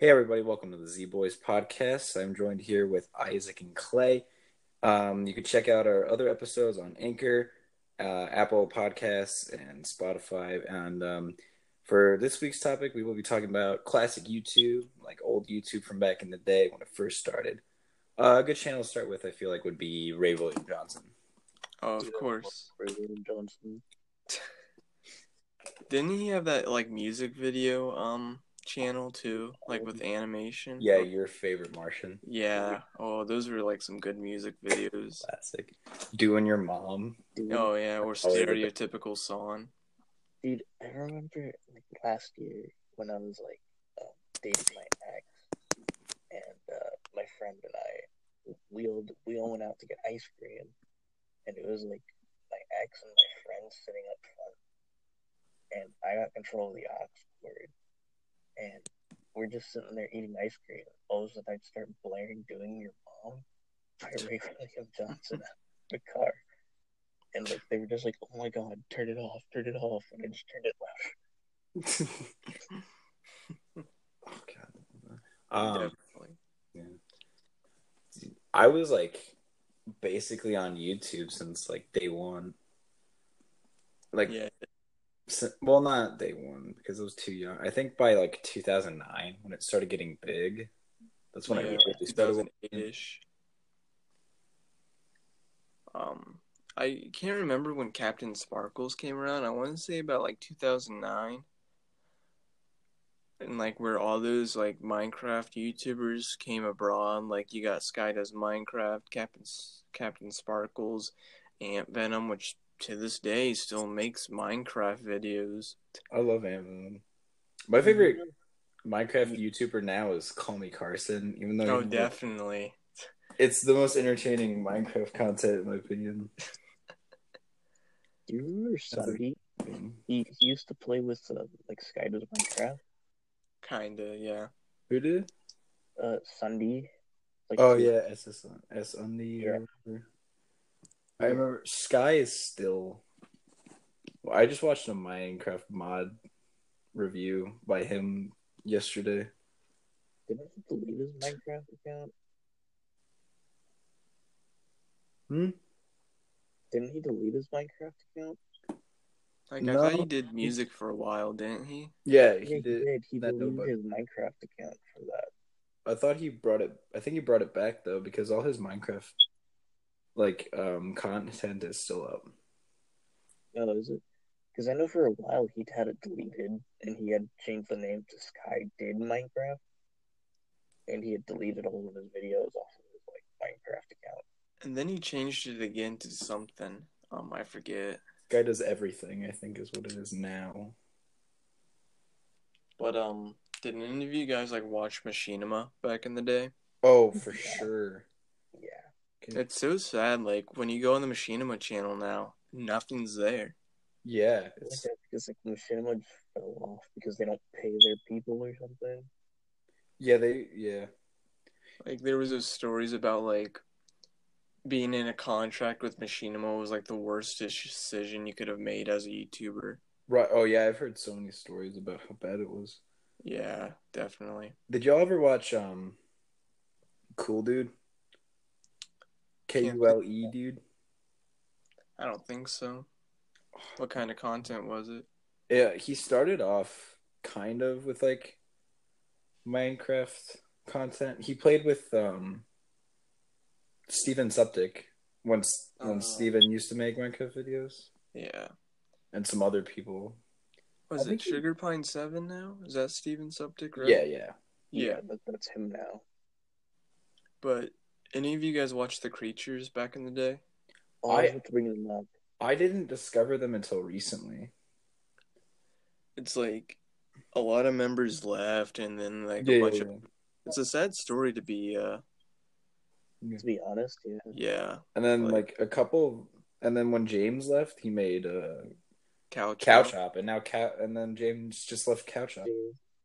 Hey everybody, welcome to the Z Boys Podcast. I'm joined here with Isaac and Clay. You can check out our other episodes on Anchor, Apple Podcasts, and Spotify. And for this week's topic, we will be talking about classic YouTube, like old YouTube from back in the day when it first started. A good channel to start with, I feel like, would be Ray William Johnson. Oh, of course. Ray William Johnson. Didn't he have that like music video channel too, like with animation? Yeah, Your Favorite Martian. Yeah. Oh, those were like some good music videos. Classic. Doing Your Mom. Oh yeah, or Stereotypical Song. Dude, I remember like last year when I was like dating my ex, and my friend and I we all went out to get ice cream, and it was like my ex and my friend sitting up front. And I got control of the aux cord, and we're just sitting there eating ice cream. All of a sudden, I'd start blaring "Doing Your Mom" by Ray William Johnson out of the car, and like they were just like, "Oh my God, turn it off, turn it off!" And I just turned it louder. Yeah. I was like basically on YouTube since like day one. Like, yeah. Well, not day one, because I was too young. I think by, like, 2009, when it started getting big. That's when I really started. 2008-ish. I can't remember when CaptainSparklez came around. I want to say about, like, 2009. And, like, where all those, like, Minecraft YouTubers came abroad. Like, you got SkyDoesMinecraft, CaptainSparklez, AntVenom, which... to this day, still makes Minecraft videos. I love AntVenom. My favorite Minecraft YouTuber now is Call Me Carson. Even though definitely, it's the most entertaining Minecraft content in my opinion. Do you remember Sunny? He used to play with like SkyDoes Minecraft. Kinda, yeah. Who did? Sunny. Like, oh yeah, SSUndy. Yeah. Or I remember Sky is still... Well, I just watched a Minecraft mod review by him yesterday. Didn't he delete his Minecraft account? Didn't he delete his Minecraft account? Like, no. I thought he did music for a while, didn't he? Yeah, he did. He deleted his Minecraft account for that. I think he brought it back, though, because all his Minecraft... like, content is still up. Oh, is it? Because I know for a while he'd had it deleted, and he had changed the name to Sky Did Minecraft, and he had deleted all of his videos off of his, like, Minecraft account. And then he changed it again to something. I forget. Guy does everything, I think, is what it is now. But, did any of you guys, like, watch Machinima back in the day? Oh, for sure. Yeah. It's so sad, like, when you go on the Machinima channel now, nothing's there. Yeah. It's because, like, Machinima just fell off because they don't pay their people or something. Yeah, Like, there was those stories about, like, being in a contract with Machinima was, like, the worst decision you could have made as a YouTuber. Right. Oh, yeah, I've heard so many stories about how bad it was. Yeah, definitely. Did y'all ever watch, Cool Dude? K-U-L-E, dude? I don't think so. What kind of content was it? Yeah, he started off kind of with, like, Minecraft content. He played with Steven Suptic when Steven used to make Minecraft videos. Yeah. And some other people. Was it Sugarpine7 now? Is that Steven Suptic, right? Yeah, that's him now. But... any of you guys watch The Creatures back in the day? Oh, I have to bring them up. I didn't discover them until recently. It's like a lot of members left, and then like a bunch of. It's a sad story to be. To be honest, yeah. Yeah, and then like a couple, and then when James left, he made Cow Chop, and now and then James just left Cow Chop.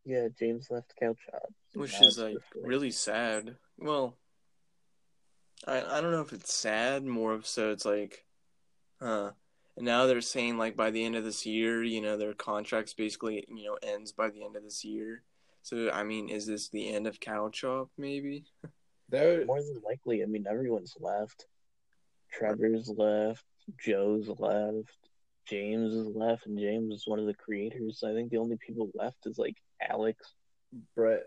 Yeah, James left Cow Chop, which is like really sad. Well. I don't know if it's sad, more of so it's like, and now they're saying like by the end of this year, you know, their contracts basically, you know, ends by the end of this year. So, I mean, is this the end of Cow Chop, maybe? More than likely. I mean, everyone's left. Trevor's left. Joe's left. James is left, and James is one of the creators. So I think the only people left is, like, Alex. Brett.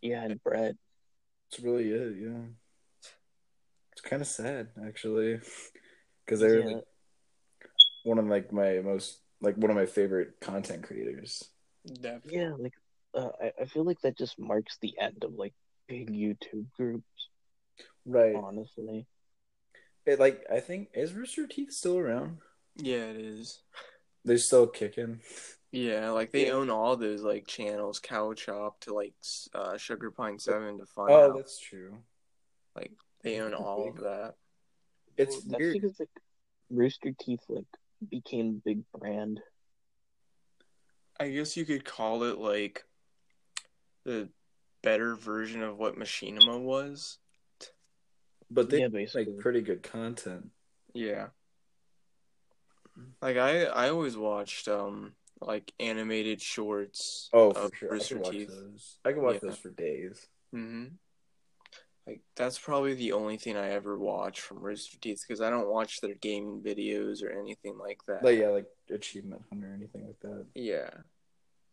Yeah, and Brett. It's really it, yeah. It's kind of sad, actually. Because they're like, one of, like, my most... Like, one of my favorite content creators. Definitely. Yeah, like, I feel like that just marks the end of, like, big YouTube groups. Right. Honestly. It, like, I think... Is Rooster Teeth still around? Yeah, it is. They're still kicking. Yeah, like, they own all those, like, channels. Cow Chop to, like, Sugar Pine 7 to Fun Out. Oh, that's true. Like, they own all of that. It's weird. That's because, like, Rooster Teeth, like, became big brand. I guess you could call it like the better version of what Machinima was, but they basically like pretty good content. Yeah, like I always watched like animated shorts. Oh, for sure, Rooster Teeth. I could watch those for days. Mm-hmm. Like, that's probably the only thing I ever watch from Rooster Teeth, because I don't watch their gaming videos or anything like that. Like, yeah, like Achievement Hunter or anything like that. Yeah.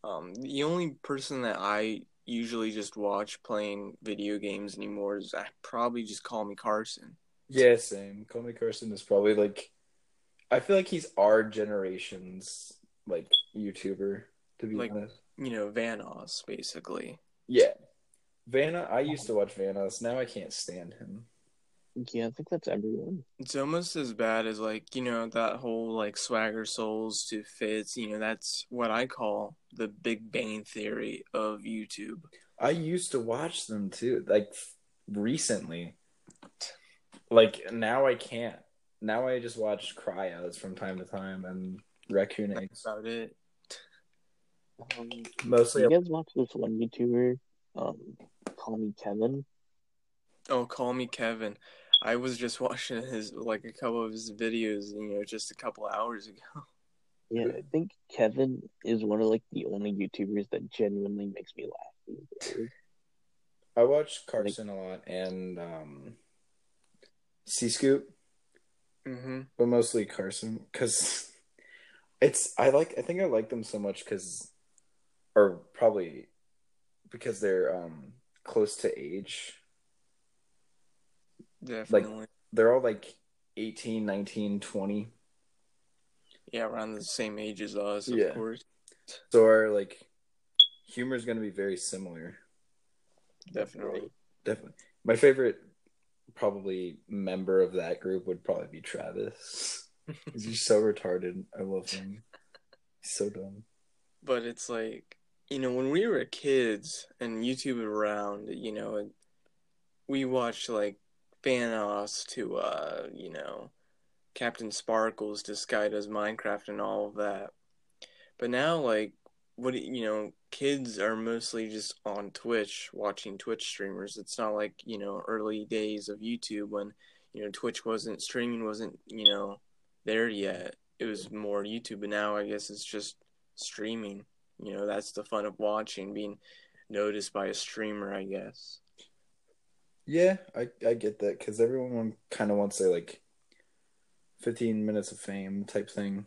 The only person that I usually just watch playing video games anymore is probably just Call Me Carson. Yeah, same. Call Me Carson is probably, like... I feel like he's our generation's, like, YouTuber, to be honest. You know, Vanoss, basically. Yeah. I used to watch Vanoss. Now I can't stand him. Yeah, I think that's everyone. It's almost as bad as, like, you know, that whole, like, Swagger Souls to Fitz. You know, that's what I call the Big Bang Theory of YouTube. I used to watch them, too. Like, recently. Like, now I can't. Now I just watch Cryos from time to time and Raccoon Eggs. That's about it. Mostly. You guys watch this one YouTuber? Call Me Kevin. Oh, Call Me Kevin. I was just watching his, like, a couple of his videos, you know, just a couple hours ago. Yeah, I think Kevin is one of, like, the only YouTubers that genuinely makes me laugh. I watch Carson a lot and C-Scoop. Mm-hmm. But mostly Carson, because I think I like them so much because they're close to age. Definitely. Like, they're all like 18, 19, 20. Yeah, around the same age as us, of course. So our, like, humor is going to be very similar. Definitely. My favorite probably member of that group would probably be Travis. He's so retarded. I love him. He's so dumb. But it's like, you know, when we were kids and YouTube around, you know, we watched, like, Vanoss to, you know, CaptainSparklez to SkyDoesMinecraft and all of that. But now, like, kids are mostly just on Twitch, watching Twitch streamers. It's not like, you know, early days of YouTube when, you know, Twitch wasn't, you know, there yet. It was more YouTube, but now I guess it's just streaming. You know, that's the fun of watching, being noticed by a streamer, I guess. Yeah, I get that, because everyone kind of wants their, like, 15 minutes of fame type thing.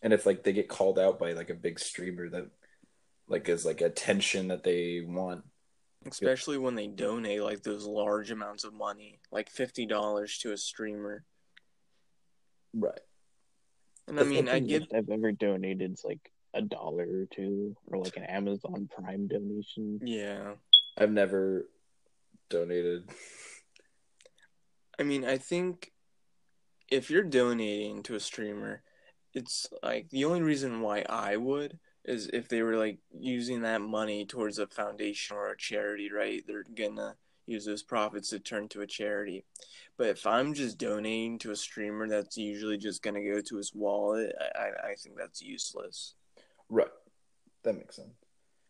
And if, like, they get called out by, like, a big streamer that, like, is, like, attention that they want. Especially when they donate, like, those large amounts of money, like $50 to a streamer. Right. And, I mean, I get... I've ever donated is, like, $1 or $2, or like an Amazon Prime donation. Yeah, I've never donated. I mean, I think if you're donating to a streamer, it's like the only reason why I would is if they were like using that money towards a foundation or a charity, right? They're gonna use those profits to turn to a charity. But if I'm just donating to a streamer, that's usually just gonna go to his wallet. I think that's useless. Right. That makes sense.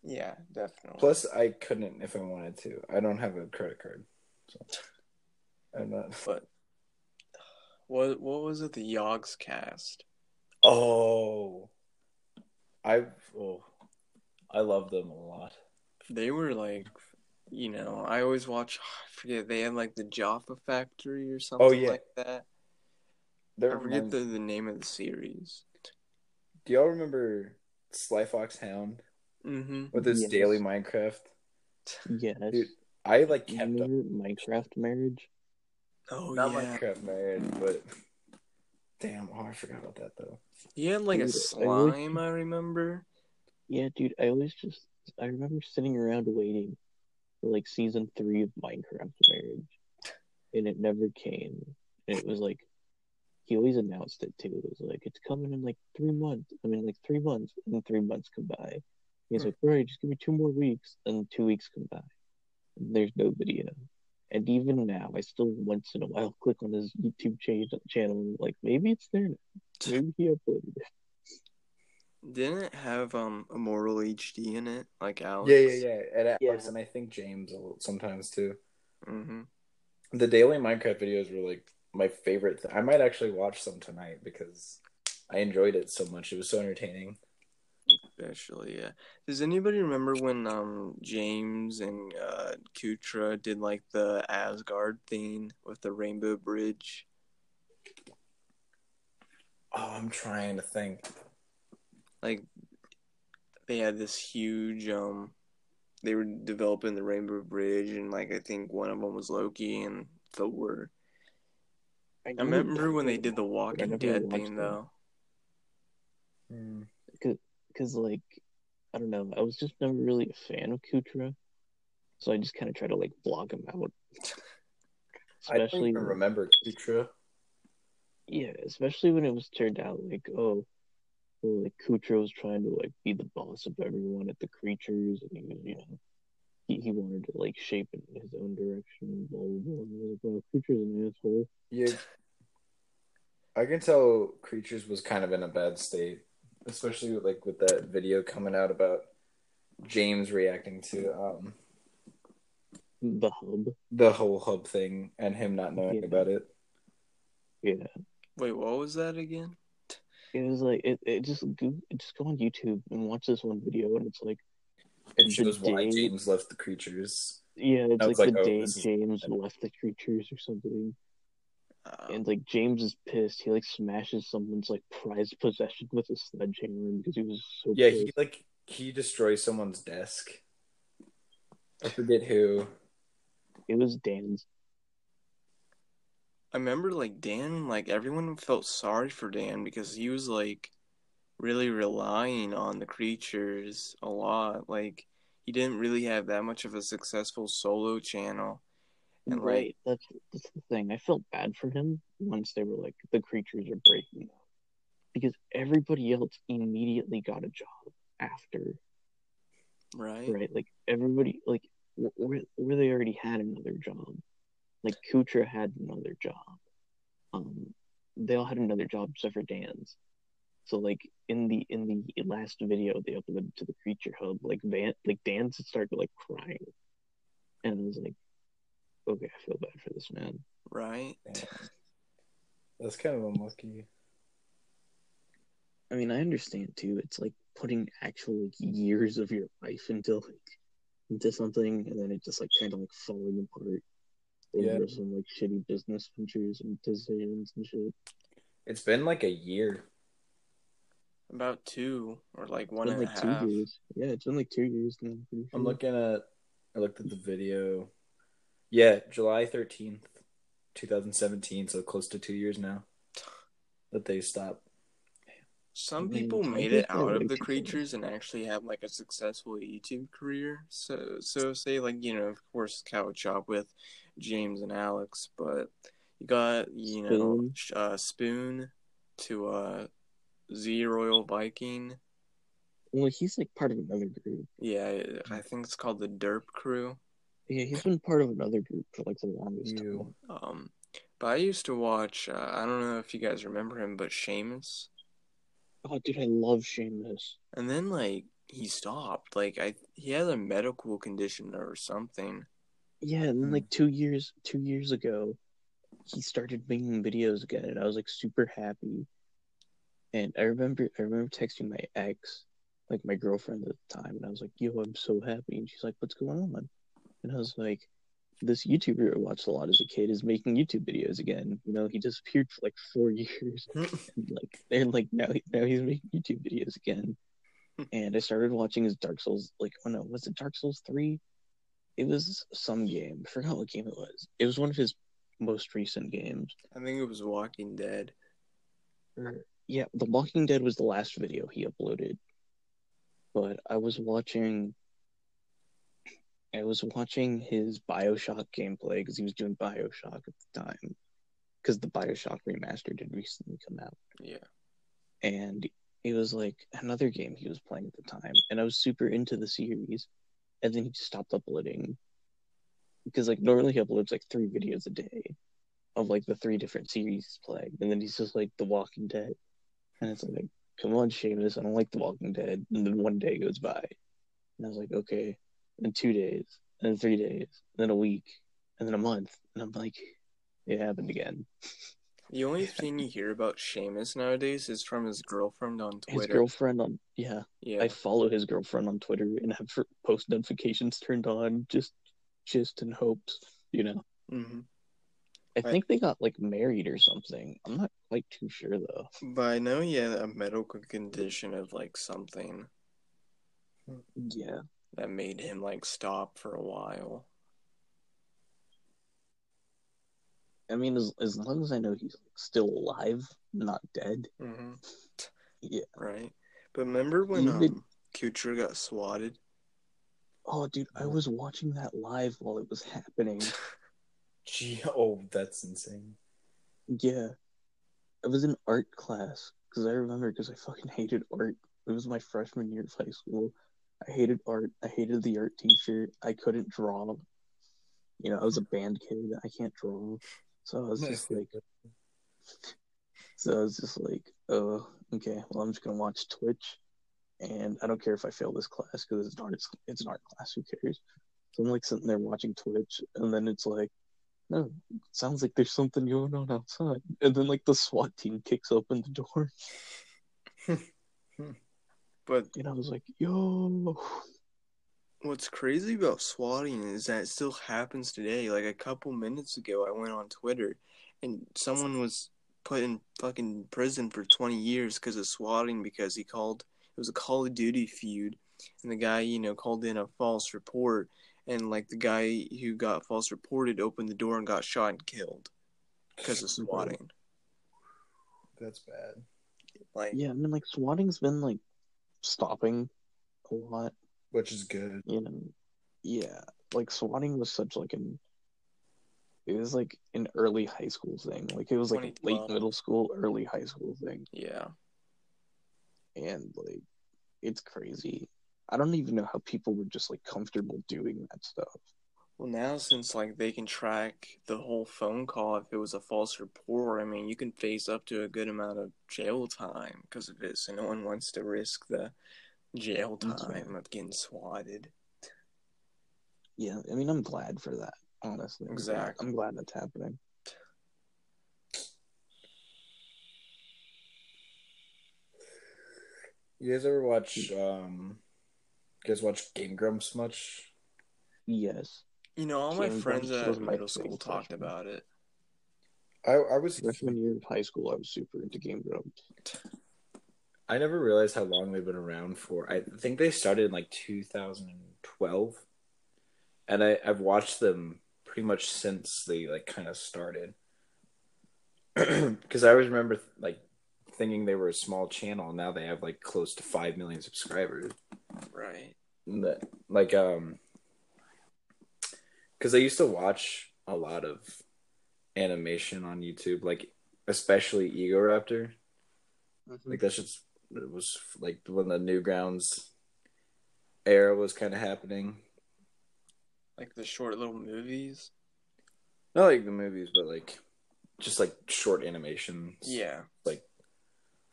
Yeah, definitely. Plus, I couldn't if I wanted to. I don't have a credit card. So I'm not. But what was it? The Yogscast. Oh. I love them a lot. They were like, you know, I always watch, I forget, they had like the Jaffa Factory or something like that. I forget the name of the series. Do y'all remember Sly Fox Hound? Mm-hmm. With his daily Minecraft? Yes. Dude, I like kept up. Minecraft marriage? Oh, not Minecraft marriage, but... Damn, I forgot about that, though. He had, like, a slime, I remember. Yeah, dude, I always just... I remember sitting around waiting for, like, Season 3 of Minecraft marriage. And it never came. And it was, like... He always announced it, too. It was like, it's coming in, like, 3 months. I mean, like, 3 months. And then 3 months come by. He's like, all right, just give me 2 more weeks. And 2 weeks come by. And there's no video. And even now, I still once in a while click on his YouTube channel and like, maybe it's there now. Maybe he uploaded it. Didn't it have Immortal HD in it? Like Alex? Yeah. And Alex, and I think James sometimes, too. Mm-hmm. The daily Minecraft videos were, like, my favorite thing. I might actually watch some tonight because I enjoyed it so much. It was so entertaining. Especially, yeah. Does anybody remember when James and Kootra did like the Asgard thing with the Rainbow Bridge? Oh, I'm trying to think. Like, they had this huge they were developing the Rainbow Bridge, and like I think one of them was Loki and Thor. I remember when they did the Walking Dead thing, though. Because, like, I don't know, I was just never really a fan of Kootra, so I just kind of try to, like, block him out. Especially I don't even remember Kootra. Yeah, especially when it was turned out, like, Kootra was trying to, like, be the boss of everyone at the Creatures, and he was, you know, he wanted to, like, shape it in his own direction, blah, blah, blah, and he was like, well, Creature's an asshole. Yeah. I can tell Creatures was kind of in a bad state. Especially with that video coming out about James reacting to the hub, the whole hub thing, and him not knowing about it. Yeah. Wait, what was that again? It was like it just go on YouTube and watch this one video, and it's like it was why James left the Creatures. Yeah, it's like the day James left the Creatures or something. And, like, James is pissed. He, like, smashes someone's, like, prized possession with a sledgehammer because he was so pissed. He destroys someone's desk. I forget who. It was Dan's. I remember, like, Dan, like, everyone felt sorry for Dan because he was, like, really relying on the Creatures a lot. Like, he didn't really have that much of a successful solo channel. And right, that's the thing. I felt bad for him once they were like, the Creatures are breaking up. Because everybody else immediately got a job after. Right. Right, like, everybody, like, where they already had another job. Like, Kootra had another job. They all had another job except for Dan's. So, like, in the last video they uploaded to the Creature Hub, like, Dan started, like, crying. And I was like, okay, I feel bad for this man. Right. Damn. That's kind of unlucky. I mean, I understand, too. It's like putting actual like, years of your life into something, and then it just like kind of like falling apart over some like shitty business ventures and decisions and shit. It's been like a year. About 2 or like one and like a half. 2 years. Yeah, it's been like 2 years now. I looked at the video. Yeah, July 13th, 2017, so close to 2 years now that they stopped. Some people made it out of the Creatures and actually have, like, a successful YouTube career. So say, like, you know, of course, Cow Chop with James and Alex, but you got, you know, Spoon to Z Royal Viking. Well, he's, like, part of another group. Yeah, I think it's called the Derp Crew. Yeah, he's been part of another group for, like, the longest time. But I used to watch, I don't know if you guys remember him, but Seamus. Oh, dude, I love Seamus. And then, like, he stopped. Like, he had a medical condition or something. Yeah, and then, like, 2 years ago, he started making videos again, and I was, like, super happy. And I remember texting my ex, like my girlfriend at the time, and I was like, yo, I'm so happy. And she's like, what's going on? And I was like, this YouTuber I watched a lot as a kid is making YouTube videos again. You know, he disappeared for like 4 years. And like they're like now he's making YouTube videos again. And I started watching his Dark Souls, like, oh no, was it Dark Souls 3? It was some game. I forgot what game it was. It was one of his most recent games. I think it was Walking Dead. Yeah, The Walking Dead was the last video he uploaded. But I was watching his Bioshock gameplay because he was doing Bioshock at the time, because the Bioshock remastered had recently come out. Yeah. And it was like another game he was playing at the time, and I was super into the series, and then he just stopped uploading because like normally he uploads like 3 videos a day of like the 3 different series he's playing, and then he's just like The Walking Dead, and it's like, come on, Seamus, I don't like The Walking Dead. And then one day goes by, and I was like, okay. And 2 days, and 3 days, and then a week, and then a month, and I'm like, it happened again. The only thing you hear about Seamus nowadays is from his girlfriend on Twitter. His girlfriend on, yeah. I follow his girlfriend on Twitter and have post notifications turned on, just in hopes, you know. Mm-hmm. I think they got like married or something. I'm not quite too sure though. But I know he had a medical condition of like something. Yeah. That made him, like, stop for a while. I mean, as long as I know he's still alive, not dead. Mm-hmm. Yeah. Right. But remember when Kootra got swatted? Oh, dude, I was watching that live while it was happening. Gee, oh, that's insane. Yeah. I was in art class, because I remember, because I fucking hated art. It was my freshman year of high school. I hated art. I hated the art teacher. I couldn't draw. You know, I was a band kid. I can't draw. So I was just like, oh, okay. Well, I'm just gonna watch Twitch, and I don't care if I fail this class because it's an art class. Who cares? So I'm like sitting there watching Twitch, and then it's like, no, it sounds like there's something going on outside, and then like the SWAT team kicks open the door. But I was like, yo. What's crazy about swatting is that it still happens today. Like, a couple minutes ago, I went on Twitter, and someone was put in fucking prison for 20 years because of swatting, because it was a Call of Duty feud, and the guy, you know, called in a false report, and, like, the guy who got false reported opened the door and got shot and killed because of swatting. That's bad. Like, yeah, I mean, like, swatting's been, like, stopping a lot, which is good, you know. Yeah, like swatting was such like an early high school thing. Like it was like a late middle school, early high school thing. Yeah, and like it's crazy. I don't even know how people were just like comfortable doing that stuff. Well, now since like they can track the whole phone call, if it was a false report, I mean, you can face up to a good amount of jail time because of it. So no one wants to risk the jail time of getting swatted. Yeah, I mean, I'm glad for that, honestly. Exactly. I'm glad that's happening. You guys ever watch? You guys watch Game Grumps much? Yes. You know, all my friends that was middle school talked about it. I was freshman year of high school. I was super into Game Grumps. I never realized how long they've been around for. I think they started in like 2012, and I've watched them pretty much since they like kind of started. Because I always remember like thinking they were a small channel, and now they have like close to 5 million subscribers. Right. Because I used to watch a lot of animation on YouTube, like especially Egoraptor. Mm-hmm. Like it was like when the Newgrounds era was kind of happening. Like the short little movies? Not like the movies, but like just like short animations. Yeah. Like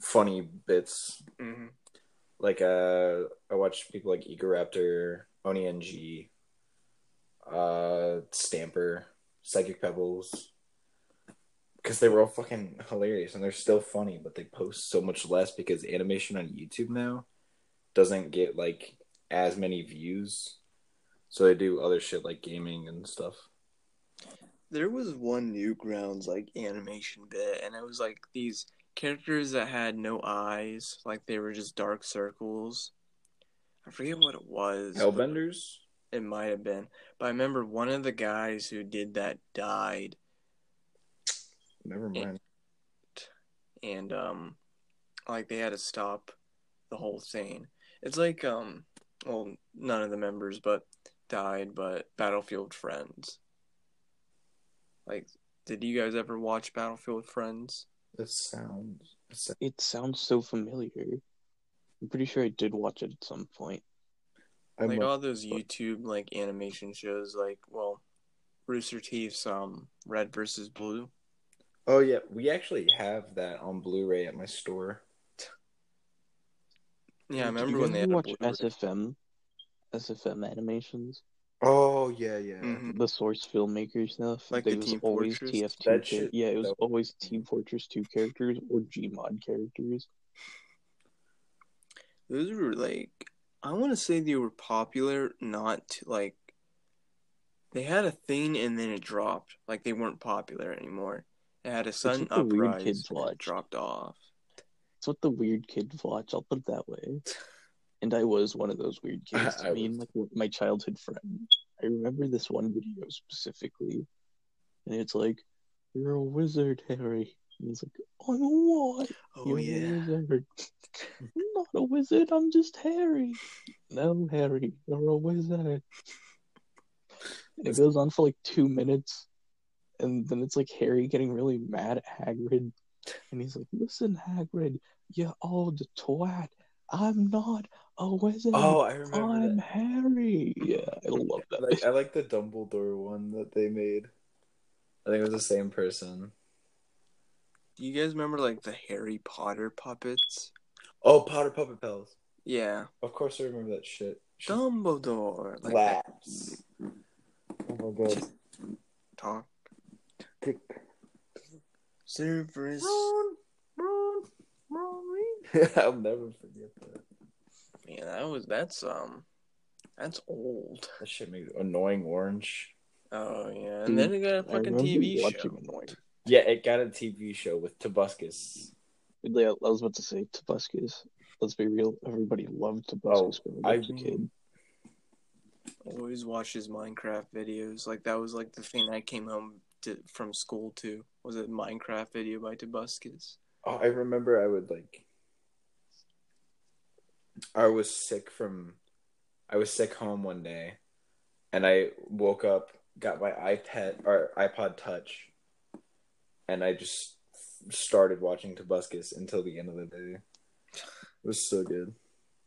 funny bits. Mm-hmm. Like I watched people like Egoraptor, Oni NG. Stamper, Psychic Pebbles, because they were all fucking hilarious and they're still funny, but they post so much less because animation on YouTube now doesn't get like as many views. So they do other shit like gaming and stuff. There was one Newgrounds like animation bit, and it was like these characters that had no eyes, like they were just dark circles. I forget what it was. Hellbenders? It might have been. But I remember one of the guys who did that died. Never mind. And like they had to stop the whole thing. It's like well, none of the members but died, but Battlefield Friends. Like, did you guys ever watch Battlefield Friends? It sounds so familiar. I'm pretty sure I did watch it at some point. Like all those YouTube like animation shows, like well, Rooster Teeth's Red versus Blue. Oh yeah, we actually have that on Blu-ray at my store. Yeah, I remember when they had watch SFM animations. Oh yeah, yeah. Mm-hmm. The Source filmmaker stuff. Like it was always TF2. Yeah, it was always Team Fortress 2 characters or Gmod characters. Those were like, I want to say they were popular, not like they had a thing and then it dropped. Like they weren't popular anymore. It had a sudden uprise and it dropped off. It's what the weird kids watch. I'll put it that way. And I was one of those weird kids. I mean, like my childhood friend. I remember this one video specifically, and it's like, "You're a wizard, Harry." And he's like, "Oh, what? Oh, yeah. A wizard." "I'm not a wizard. I'm just Harry." "No, Harry, you're a wizard." And it goes on for like 2 minutes, and then it's like Harry getting really mad at Hagrid, and he's like, "Listen, Hagrid, you're old twat. I'm not a wizard. Oh, I remember I'm that. Harry." Yeah, I love that. I like the Dumbledore one that they made. I think it was the same person. Do you guys remember, like, the Harry Potter puppets? Oh, Potter Puppet Pals. Yeah. Of course I remember that shit. Dumbledore. Like Laps. That. Oh, my God. Just talk. Tick. Cerberus. I'll never forget that. Yeah, that's old. That shit made Annoying Orange. Oh yeah, and then it got a fucking TV show. Yeah, it got a TV show with Tobuscus. Yeah, I was about to say Tobuscus. Let's be real, everybody loved Tobuscus when I was a kid. Always watched his Minecraft videos. Like that was like the thing I came home from school to. Was it Minecraft video by Tobuscus? Oh, I remember I was sick home one day, and I woke up, got my iPod Touch, and I just started watching Tobuscus until the end of the day. It was so good.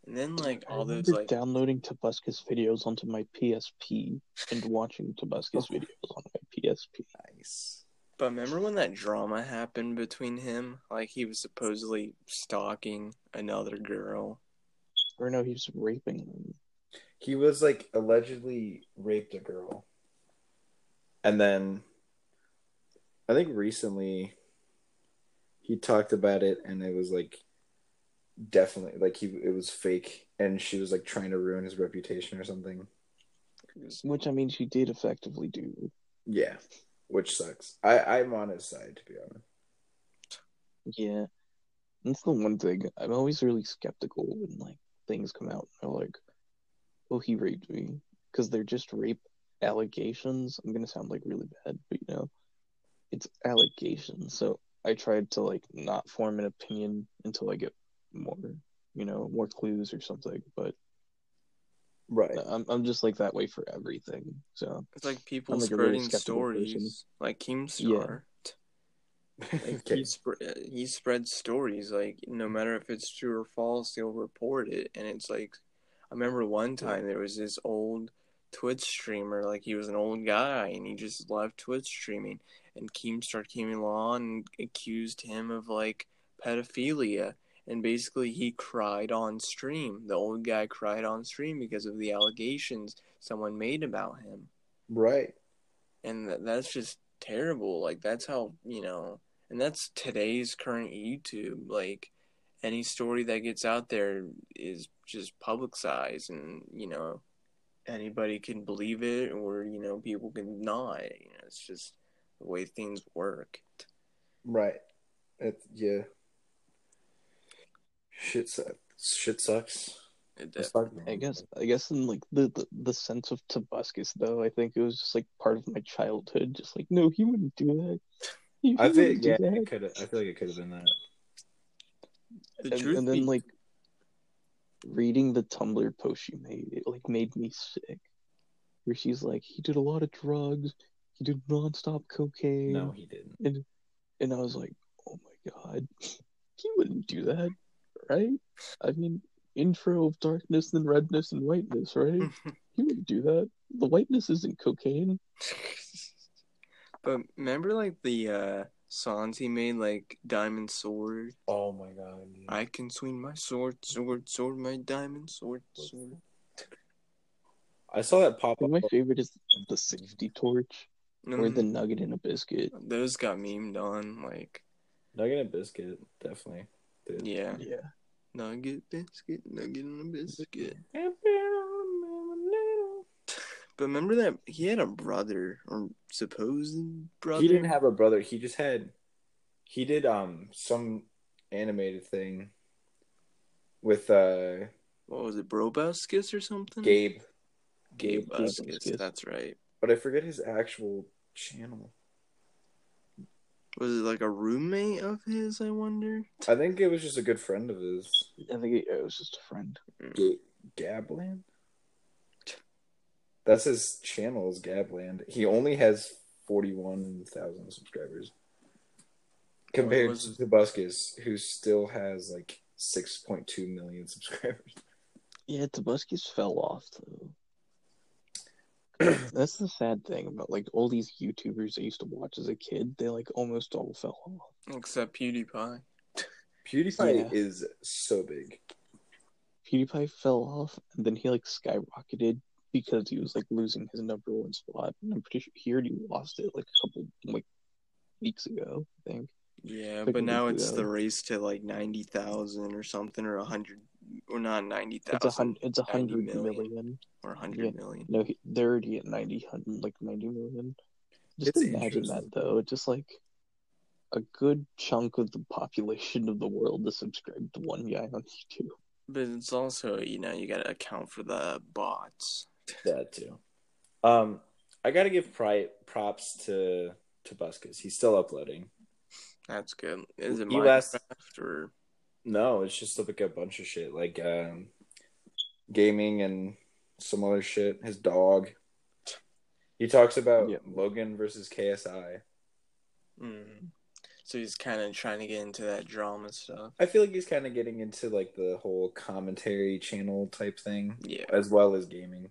And then like all those like downloading Tobuscus videos onto my PSP and watching Tobuscus videos on my PSP. Nice. But remember when that drama happened between him? Like, he was supposedly stalking another girl. Or no, he was raping them. He was, like, allegedly raped a girl. And then, I think recently, he talked about it, and it was, like, definitely, like, it was fake. And she was, like, trying to ruin his reputation or something. Which, I mean, she did effectively do. Yeah. Which sucks. I'm on his side, to be honest. Yeah. That's the one thing. I'm always really skeptical when, like, things come out and they're like, "Oh, he raped me." Because they're just rape allegations. I'm going to sound, like, really bad, but, you know, it's allegations. So I tried to, like, not form an opinion until I get more, you know, more clues or something, but... Right. I'm just like that way for everything. So it's like people spreading really stories, like Keemstar. Yeah. Like he spreads stories, like no matter if it's true or false, he'll report it. And it's like, I remember one time there was this old Twitch streamer, like he was an old guy and he just loved Twitch streaming. And Keemstar came along and accused him of like pedophilia. And basically, he cried on stream. The old guy cried on stream because of the allegations someone made about him. Right. And that's just terrible. Like, that's how, you know... And that's today's current YouTube. Like, any story that gets out there is just publicized, and, you know, anybody can believe it, or, you know, people can not. You know, it's just the way things work. Right. Yeah. Shit sucks. I guess in like the sense of Tobuscus, though, I think it was just like part of my childhood. Just like, no, he wouldn't do that. I feel like it could have been that. And then like reading the Tumblr post she made, it like made me sick. Where she's like, he did a lot of drugs. He did nonstop cocaine. No, he didn't. And I was like, oh my god, he wouldn't do that, right? I mean, intro of darkness, then redness and whiteness, right? He wouldn't do that. The whiteness isn't cocaine. But remember, like, the songs he made, like Diamond Sword. Oh my god! Yeah. I can swing my sword, my diamond sword. I saw that pop up. My favorite is the Safety Torch or the Nugget and a Biscuit. Those got memed on, like Nugget and Biscuit, definitely. Dude. Yeah. Nugget and a Biscuit. But remember that he had a brother, or supposed brother? He didn't have a brother. He just had... He did some animated thing with... What was it? Brobuscus or something? Gabuscus, that's right. But I forget his actual channel. Was it like a roommate of his, I wonder? I think it was just a good friend of his. I think it was just a friend. Gabland? That's his channel, is Gabland. He only has 41,000 subscribers. Compared to Tobuscus, who still has, like, 6.2 million subscribers. Yeah, Tobuscus fell off, though. That's the sad thing about, like, all these YouTubers I used to watch as a kid, they, like, almost all fell off. Except PewDiePie. PewDiePie is so big. PewDiePie fell off, and then he, like, skyrocketed. Because he was like losing his number one spot, and I'm pretty sure he already lost it like a couple weeks ago, I think. Yeah, but now it's the race to like 90,000 or something, or 100, or not 90,000. It's 100 million or 100 million. No, they're already at 90 million. Just imagine that, though. Just like a good chunk of the population of the world is subscribed to one guy on YouTube. But it's also, you know, you gotta account for the bots. That too. I gotta give props to Tobuscus. He's still uploading. That's good. Is it Minecraft or? No, it's just like a bunch of shit, like gaming and some other shit. His dog. He talks about Logan versus KSI. Mm. So he's kind of trying to get into that drama stuff. I feel like he's kind of getting into like the whole commentary channel type thing, as well as gaming.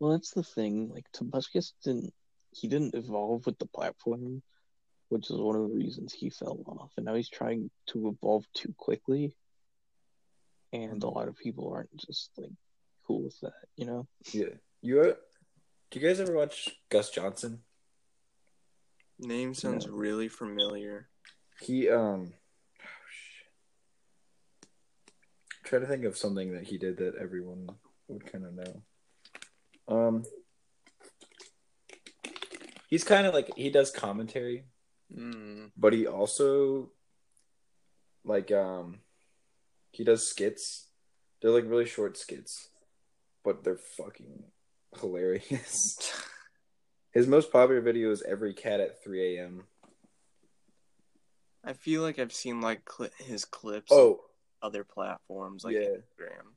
Well, that's the thing. Like Tobuscus didn't evolve with the platform, which is one of the reasons he fell off. And now he's trying to evolve too quickly, and a lot of people aren't just like cool with that, you know? Yeah. Do you guys ever watch Gus Johnson? Name sounds really familiar. He, I'm trying to think of something that he did that everyone would kind of know. He's kind of like, he does commentary, but he also, like, he does skits. They're like really short skits, but they're fucking hilarious. His most popular video is Every Cat at 3 a.m. I feel like I've seen like his clips on other platforms, like Instagram.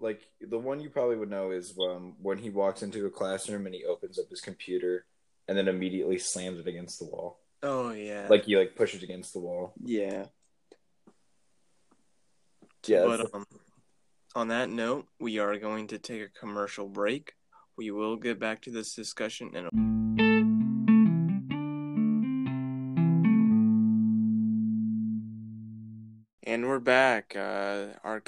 Like, the one you probably would know is when he walks into a classroom and he opens up his computer and then immediately slams it against the wall. Oh, yeah. Like, he like pushes against the wall. Yeah. Yeah. But on that note, we are going to take a commercial break. We will get back to this discussion in a... And we're back. Our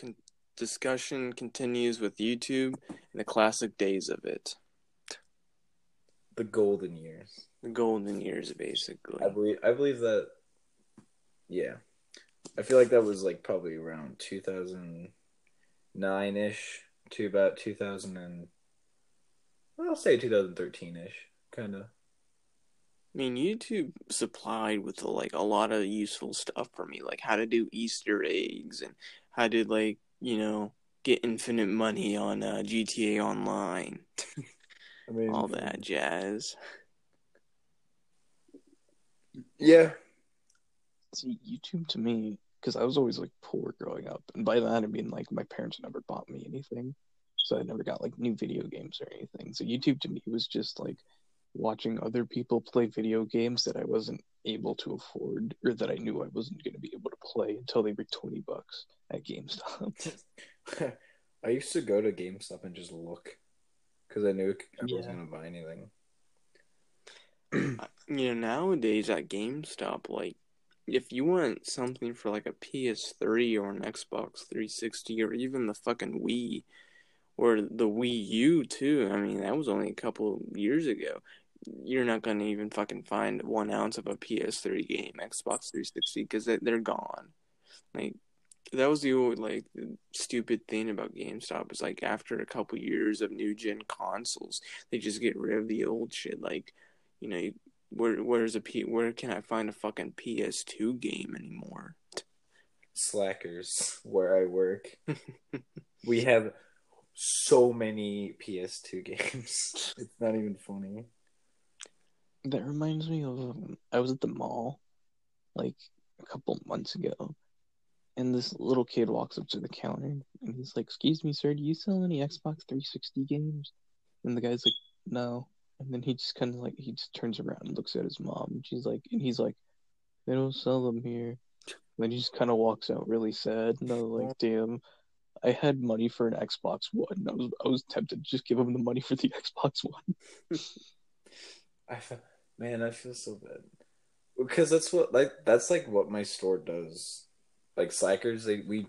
discussion continues with YouTube and the classic days of it. The golden years. The golden years, basically. I believe that... Yeah. I feel like that was like probably around 2009-ish to about 2000 and I'll say 2013-ish, kind of. I mean, YouTube supplied with like a lot of useful stuff for me, like how to do Easter eggs and how to like, you know, get infinite money on GTA Online. I mean, all that jazz. Yeah. See, YouTube to me, because I was always like poor growing up, and by that I mean like my parents never bought me anything, so I never got like new video games or anything. So YouTube to me was just like watching other people play video games that I wasn't able to afford, or that I knew I wasn't going to be able to play until they were $20 at GameStop. I used to go to GameStop and just look, because I knew I wasn't going to buy anything. You know, nowadays at GameStop, like, if you want something for like a PS3 or an Xbox 360 or even the fucking Wii or the Wii U too, I mean, that was only a couple years ago. You're not going to even fucking find 1 ounce of a PS3 game, Xbox 360, because they're gone. Like, that was the old, like, stupid thing about GameStop is, like, after a couple years of new-gen consoles, they just get rid of the old shit. Like, you know, where can I find a fucking PS2 game anymore? Slackers, where I work. We have so many PS2 games. It's not even funny. That reminds me of, I was at the mall, like, a couple months ago. And this little kid walks up to the counter, and he's like, "Excuse me, sir, do you sell any Xbox 360 games?" And the guy's like, "No." And then he just kind of like, he just turns around and looks at his mom, and she's like, and he's like, "They don't sell them here." And then he just kind of walks out really sad, and I was like, damn, I had money for an Xbox One. I was tempted to just give him the money for the Xbox One. I feel so bad, because that's what my store does. Like, slackers, we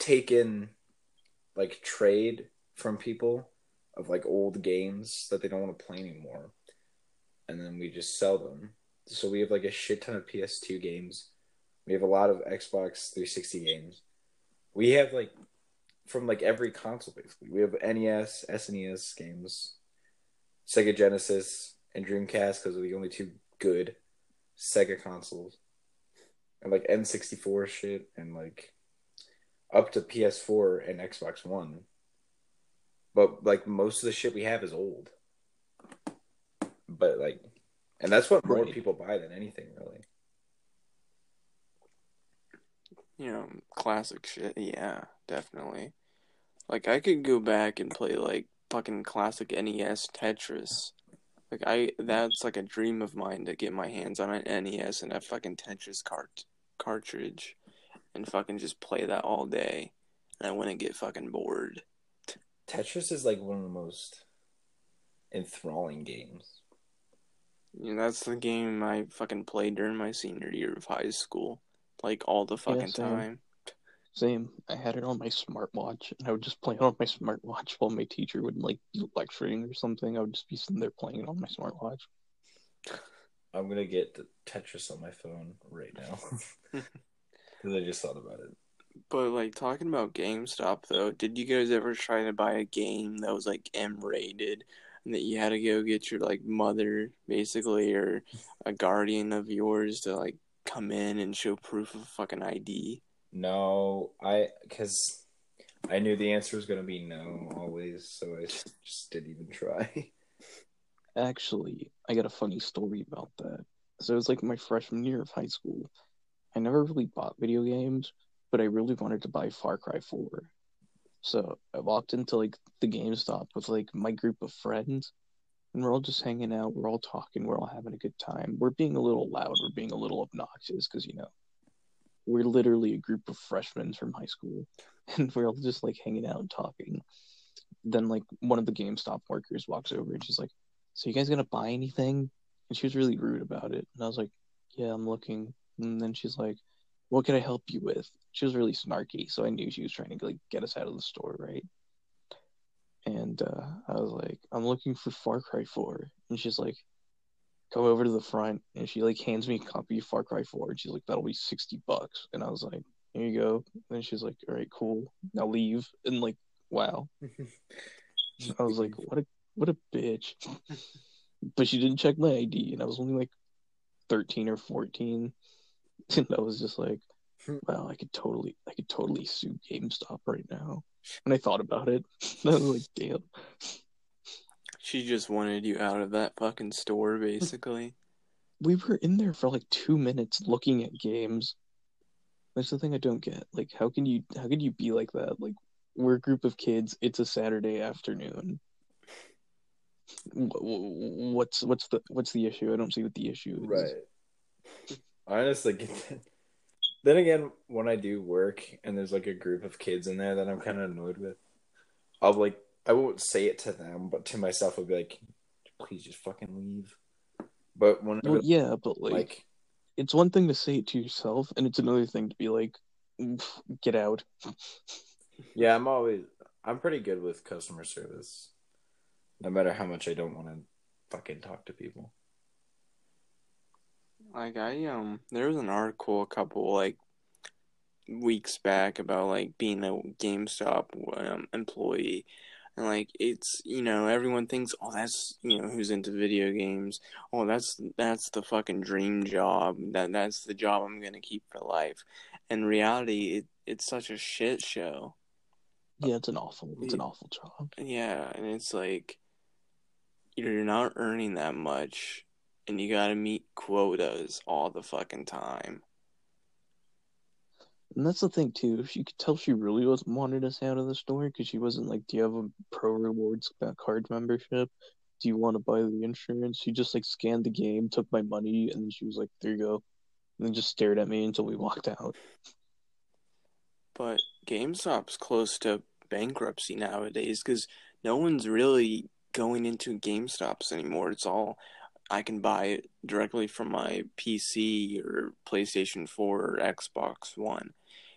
take in, like, trade from people of, like, old games that they don't want to play anymore. And then we just sell them. So we have, like, a shit ton of PS2 games. We have a lot of Xbox 360 games. We have, like, from, like, every console, basically. We have NES, SNES games, Sega Genesis, and Dreamcast, because they're the only two good Sega consoles. And, like, N64 shit, and, like, up to PS4 and Xbox One. But, like, most of the shit we have is old. But, like, and that's what more people buy than anything, really. You know, classic shit, yeah, definitely. Like, I could go back and play, like, fucking classic NES Tetris. Like, that's, like, a dream of mine to get my hands on an NES and a fucking Tetris cartridge and fucking just play that all day. And I wouldn't get fucking bored. Tetris is, like, one of the most enthralling games. Yeah, that's the game I fucking played during my senior year of high school. Like, all the fucking time. Same. I had it on my smartwatch, and I would just play it on my smartwatch while my teacher would, like, be lecturing or something. I would just be sitting there playing it on my smartwatch. I'm gonna get the Tetris on my phone right now. Because I just thought about it. But, like, talking about GameStop, though, did you guys ever try to buy a game that was, like, M-rated, and that you had to go get your, like, mother, basically, or a guardian of yours to, like, come in and show proof of fucking ID? No, because I knew the answer was going to be no always, so I just didn't even try. Actually, I got a funny story about that. So it was like my freshman year of high school. I never really bought video games, but I really wanted to buy Far Cry 4. So I walked into like the GameStop with like my group of friends, and we're all just hanging out, we're all talking, we're all having a good time. We're being a little loud, we're being a little obnoxious, because, you know, we're literally a group of freshmen from high school, and we're all just, like, hanging out and talking. Then, like, one of the GameStop workers walks over, and she's like, "So you guys gonna buy anything?" And she was really rude about it. And I was like, "Yeah, I'm looking." And then she's like, "What can I help you with?" She was really snarky, so I knew she was trying to, like, get us out of the store, right? And I was like, "I'm looking for Far Cry 4. And she's like, come over to the front, and she, like, hands me a copy of Far Cry 4, and she's like, that'll be $60. And I was like, here you go. And she's like, all right, cool. Now leave. And, like, wow. I was like, what a bitch. But she didn't check my ID, and I was only, like, 13 or 14. And I was just like, wow, I could totally sue GameStop right now. And I thought about it. And I was like, damn. She just wanted you out of that fucking store, basically. We were in there for like 2 minutes looking at games. That's the thing I don't get. Like, how can you be like that? Like, we're a group of kids. It's a Saturday afternoon. What's the issue? I don't see what the issue is. Right. Honestly, then again, when I do work and there's like a group of kids in there that I'm kind of annoyed with, I'll like. I won't say it to them, but to myself, I'd be like, please just fucking leave. But when but it's one thing to say it to yourself, and it's another thing to be like, get out. Yeah, I'm pretty good with customer service, no matter how much I don't want to fucking talk to people. Like, there was an article a couple, like, weeks back about, like, being a GameStop employee. And, like, it's, you know, everyone thinks, oh, that's, you know, who's into video games. Oh, that's the fucking dream job. That's the job I'm going to keep for life. In reality, it's such a shit show. Yeah, it's an awful job. Yeah, and it's like, you're not earning that much, and you got to meet quotas all the fucking time. And that's the thing, too. She could tell she really wanted us out of the store because she wasn't like, do you have a pro rewards card membership? Do you want to buy the insurance? She just like scanned the game, took my money, and then she was like, there you go. And then just stared at me until we walked out. But GameStop's close to bankruptcy nowadays because no one's really going into GameStops anymore. It's all, I can buy it directly from my PC or PlayStation 4 or Xbox One.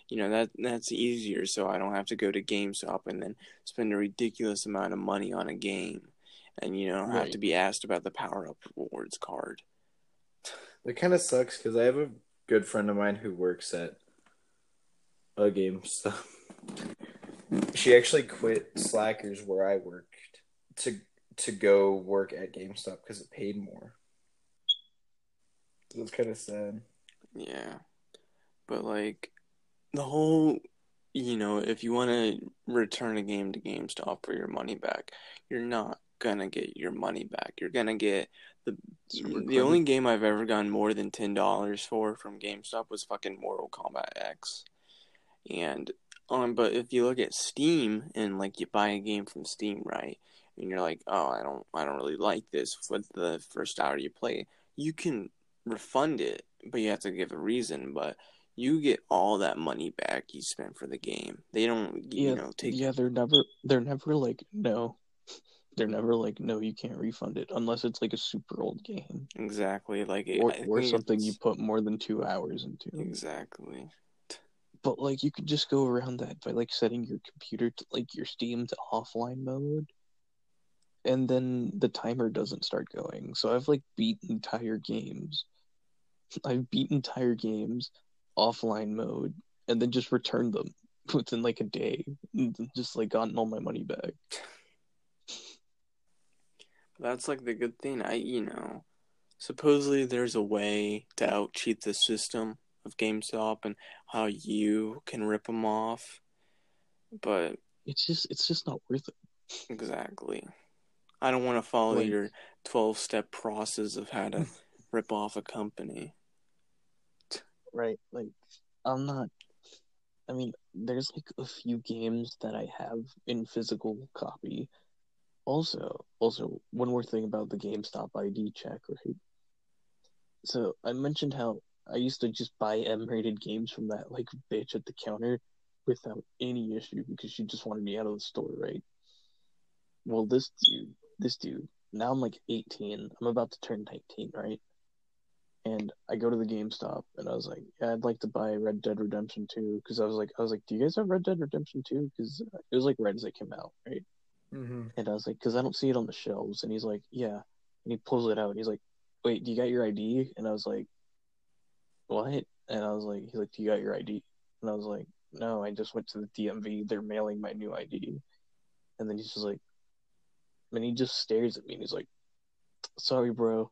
You know, that's easier, so I don't have to go to GameStop and then spend a ridiculous amount of money on a game. And, you know, have to be asked about the power-up rewards card. That kind of sucks, because I have a good friend of mine who works at a GameStop. She actually quit Slackers, where I worked, to go work at GameStop because it paid more. So it's kind of sad. Yeah. But, like, the whole, you know, if you want to return a game to GameStop for your money back, you're not going to get your money back. You're going to get the only game I've ever gotten more than $10 for from GameStop was fucking Mortal Kombat X. And, but if you look at Steam and, like, you buy a game from Steam, right? And you're like, oh, I don't really like this with the first hour you play. You can refund it, but you have to give a reason. But you get all that money back you spent for the game. They don't, take. Yeah, they're never like, no, you can't refund it unless it's like a super old game. Exactly, like or something you put more than 2 hours into. Exactly. But like, you could just go around that by like setting your computer to like your Steam to offline mode. And then the timer doesn't start going. So I've, like, beat entire games. Offline mode, and then just returned them within, like, a day. And just, like, gotten all my money back. That's, like, the good thing. Supposedly there's a way to out-cheat the system of GameStop and how you can rip them off. But it's just not worth it. Exactly. I don't want to follow your 12-step process of how to rip off a company. Right. Like, I'm not... I mean, there's, like, a few games that I have in physical copy. Also, one more thing about the GameStop ID check, right? So, I mentioned how I used to just buy M-rated games from that, like, bitch at the counter without any issue because she just wanted me out of the store, right? Well, this dude, now I'm like 18, I'm about to turn 19, right? And I go to the GameStop, and I was like, yeah, I'd like to buy Red Dead Redemption 2, because I was like, do you guys have Red Dead Redemption 2? Because it was like right as it came out, right? Mm-hmm. And I was like, because I don't see it on the shelves, and he's like, yeah, and he pulls it out, and he's like, wait, do you got your ID? And I was like, what? And I was like, he's like, do you got your ID? And I was like, no, I just went to the DMV. They're mailing my new ID. And then he's just like, and he just stares at me and he's like, sorry, bro.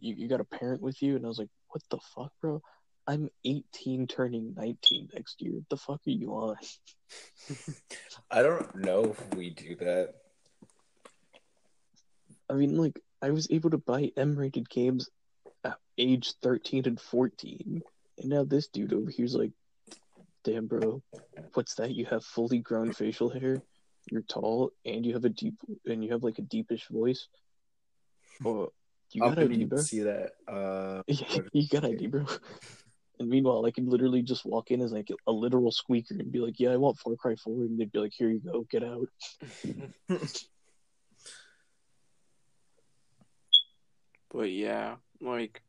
You got a parent with you? And I was like, what the fuck, bro? I'm 18 turning 19 next year. What the fuck are you on? I don't know if we do that. I mean, like, I was able to buy M-rated games at age 13 and 14. And now this dude over here's like, damn, bro, what's that? You have fully grown facial hair, you're tall, and you have a deepish voice. Oh, you got ID, bro? See that? You got ID, bro. And meanwhile, I could literally just walk in as like a literal squeaker and be like, "Yeah, I want Far Cry 4," and they'd be like, "Here you go, get out." But yeah, like,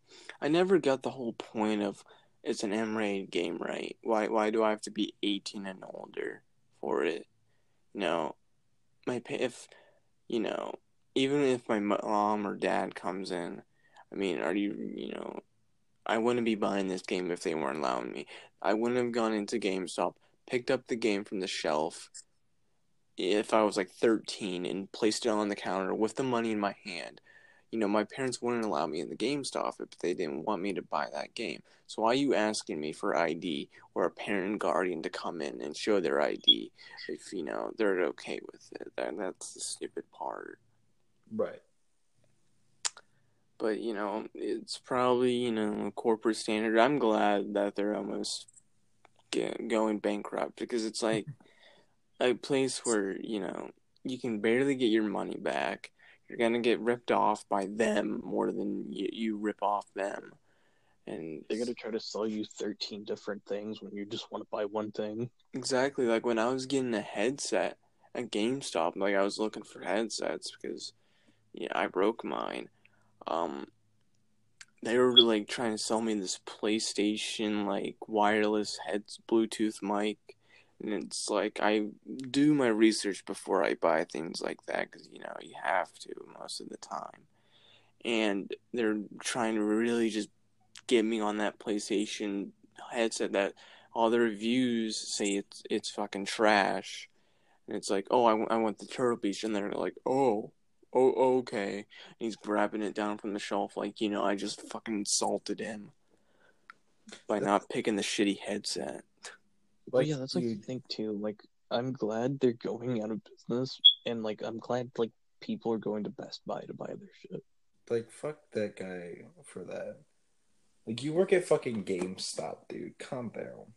I never got the whole point of it's an M-rated game, right? Why do I have to be 18 and older for it? You know, even if my mom or dad comes in, I mean, I wouldn't be buying this game if they weren't allowing me. I wouldn't have gone into GameStop, picked up the game from the shelf if I was like 13 and placed it on the counter with the money in my hand. You know, my parents wouldn't allow me in the GameStop if they didn't want me to buy that game. So why are you asking me for ID or a parent and guardian to come in and show their ID if, they're okay with it? That's the stupid part. Right. But, it's probably, a corporate standard. I'm glad that they're almost going bankrupt because it's like a place where, you can barely get your money back. You're going to get ripped off by them more than you rip off them. And they're going to try to sell you 13 different things when you just want to buy one thing. Exactly. Like, when I was getting a headset at GameStop, like, I was looking for headsets because, I broke mine. They were, like, trying to sell me this PlayStation, like, wireless Bluetooth mic. And it's like, I do my research before I buy things like that because, you have to most of the time. And they're trying to really just get me on that PlayStation headset that all the reviews say it's fucking trash. And it's like, oh, I want the Turtle Beach. And they're like, oh, okay. And he's grabbing it down from the shelf like, I just fucking insulted him by not picking the shitty headset. But yeah, that's the thing too. Like, I'm glad they're going out of business, and like, I'm glad like people are going to Best Buy to buy their shit. Like, fuck that guy for that. Like, you work at fucking GameStop, dude. Calm down.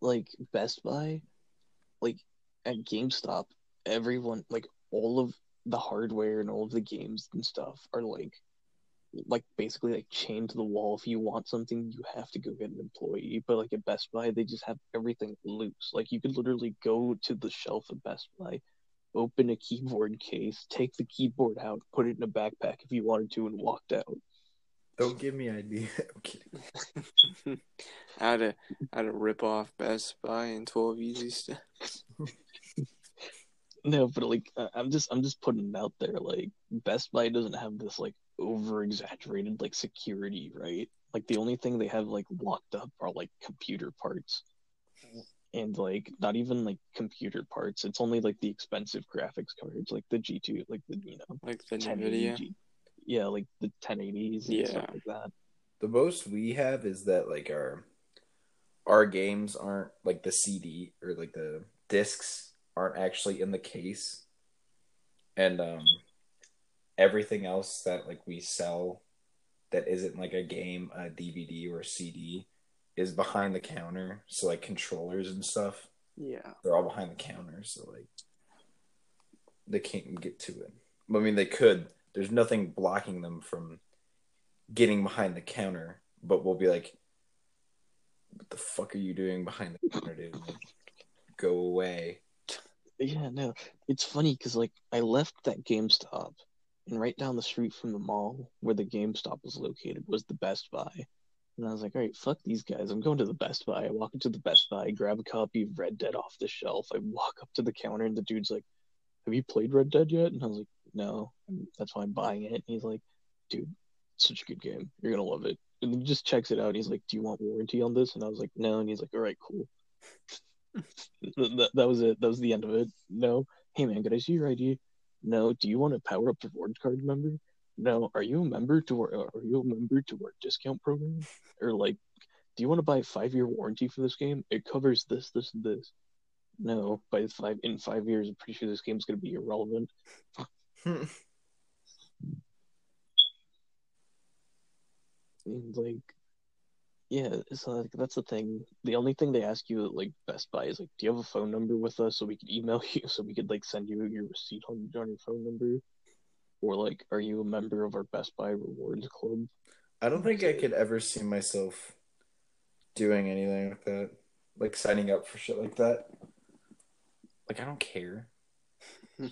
Like, Best Buy, like at GameStop, everyone, like all of the hardware and all of the games and stuff are like basically like chained to the wall. If you want something, you have to go get an employee. But like at Best Buy, they just have everything loose. Like, you could literally go to the shelf at Best Buy, open a keyboard case, take the keyboard out, put it in a backpack if you wanted to, and walked out. Don't give me ID. I'm kidding. How to rip off Best Buy in 12 easy steps. No, but like, I'm just putting it out there. Like, Best Buy doesn't have this like over-exaggerated like security, right? Like, the only thing they have like locked up are like computer parts, and like not even like computer parts. It's only like the expensive graphics cards, like the G2, like the like the NVIDIA, yeah, like the 1080s and stuff like that. The most we have is that like our games aren't like the CD or like the discs aren't actually in the case, and everything else that, like, we sell that isn't, like, a game, a DVD, or a CD is behind the counter. So, like, controllers and stuff. Yeah. They're all behind the counter. So, like, they can't get to it. I mean, they could. There's nothing blocking them from getting behind the counter. But we'll be like, what the fuck are you doing behind the counter, dude? Like, go away. Yeah, no. It's funny because, like, I left that GameStop. And right down the street from the mall where the GameStop was located was the Best Buy. And I was like, all right, fuck these guys. I'm going to the Best Buy. I walk into the Best Buy, grab a copy of Red Dead off the shelf. I walk up to the counter and the dude's like, have you played Red Dead yet? And I was like, no, that's why I'm buying it. And he's like, dude, it's such a good game. You're going to love it. And he just checks it out. And he's like, do you want warranty on this? And I was like, no. And he's like, all right, cool. That was it. That was the end of it. No. Hey, man, could I see your ID? No. Do you want to power up the reward card member? No. Are you a member to our discount program? Or like, do you want to buy a 5-year warranty for this game? It covers this, this, and this. No. By in 5 years, I'm pretty sure this game's going to be irrelevant. Like, yeah, so like, that's the thing. The only thing they ask you at like Best Buy is like, do you have a phone number with us so we could email you, so we could like send you your receipt on your phone number, or like, are you a member of our Best Buy Rewards Club? I don't think I could ever see myself doing anything like that, like signing up for shit like that. Like, I don't care.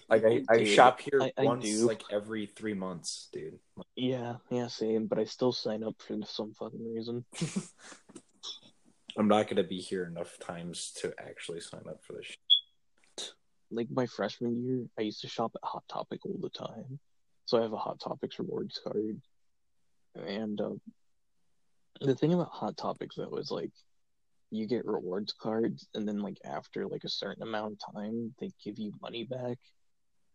Like, I shop here once, like, every 3 months, dude. Yeah, same, but I still sign up for some fucking reason. I'm not gonna be here enough times to actually sign up for this shit. Like, my freshman year, I used to shop at Hot Topic all the time. So I have a Hot Topics rewards card. And the thing about Hot Topics, though, is, like, you get rewards cards, and then like after like a certain amount of time, they give you money back,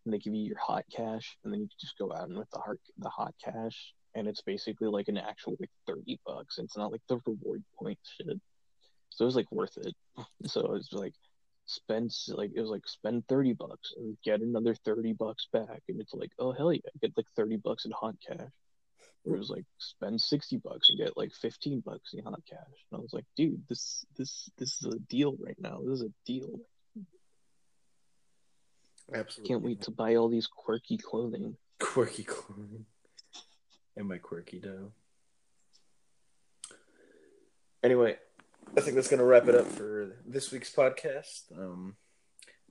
and they give you your hot cash, and then you can just go out and with the hot cash, and it's basically like an actual like $30. It's not like the reward point shit, so it was like worth it. So it's like spend $30 and get another $30 back, and it's like, oh hell yeah, I get like $30 in hot cash. Where it was like, spend $60 and get like $15 in hot cash. And I was like, dude, this is a deal right now. This is a deal. Absolutely. Can't wait to buy all these quirky clothing. Quirky clothing. Am I quirky though? Anyway, I think that's gonna wrap it up for this week's podcast.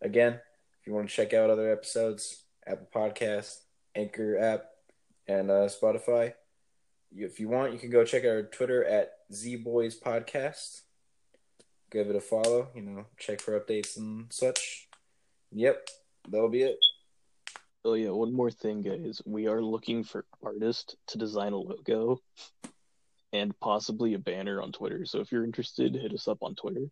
Again, if you want to check out other episodes, Apple Podcasts, Anchor app, and Spotify. If you want, you can go check out our Twitter at Z Boys Podcast. Give it a follow, you know, check for updates and such. Yep, that'll be it. Oh yeah, one more thing, guys. We are looking for artists to design a logo and possibly a banner on Twitter. So if you're interested, hit us up on Twitter.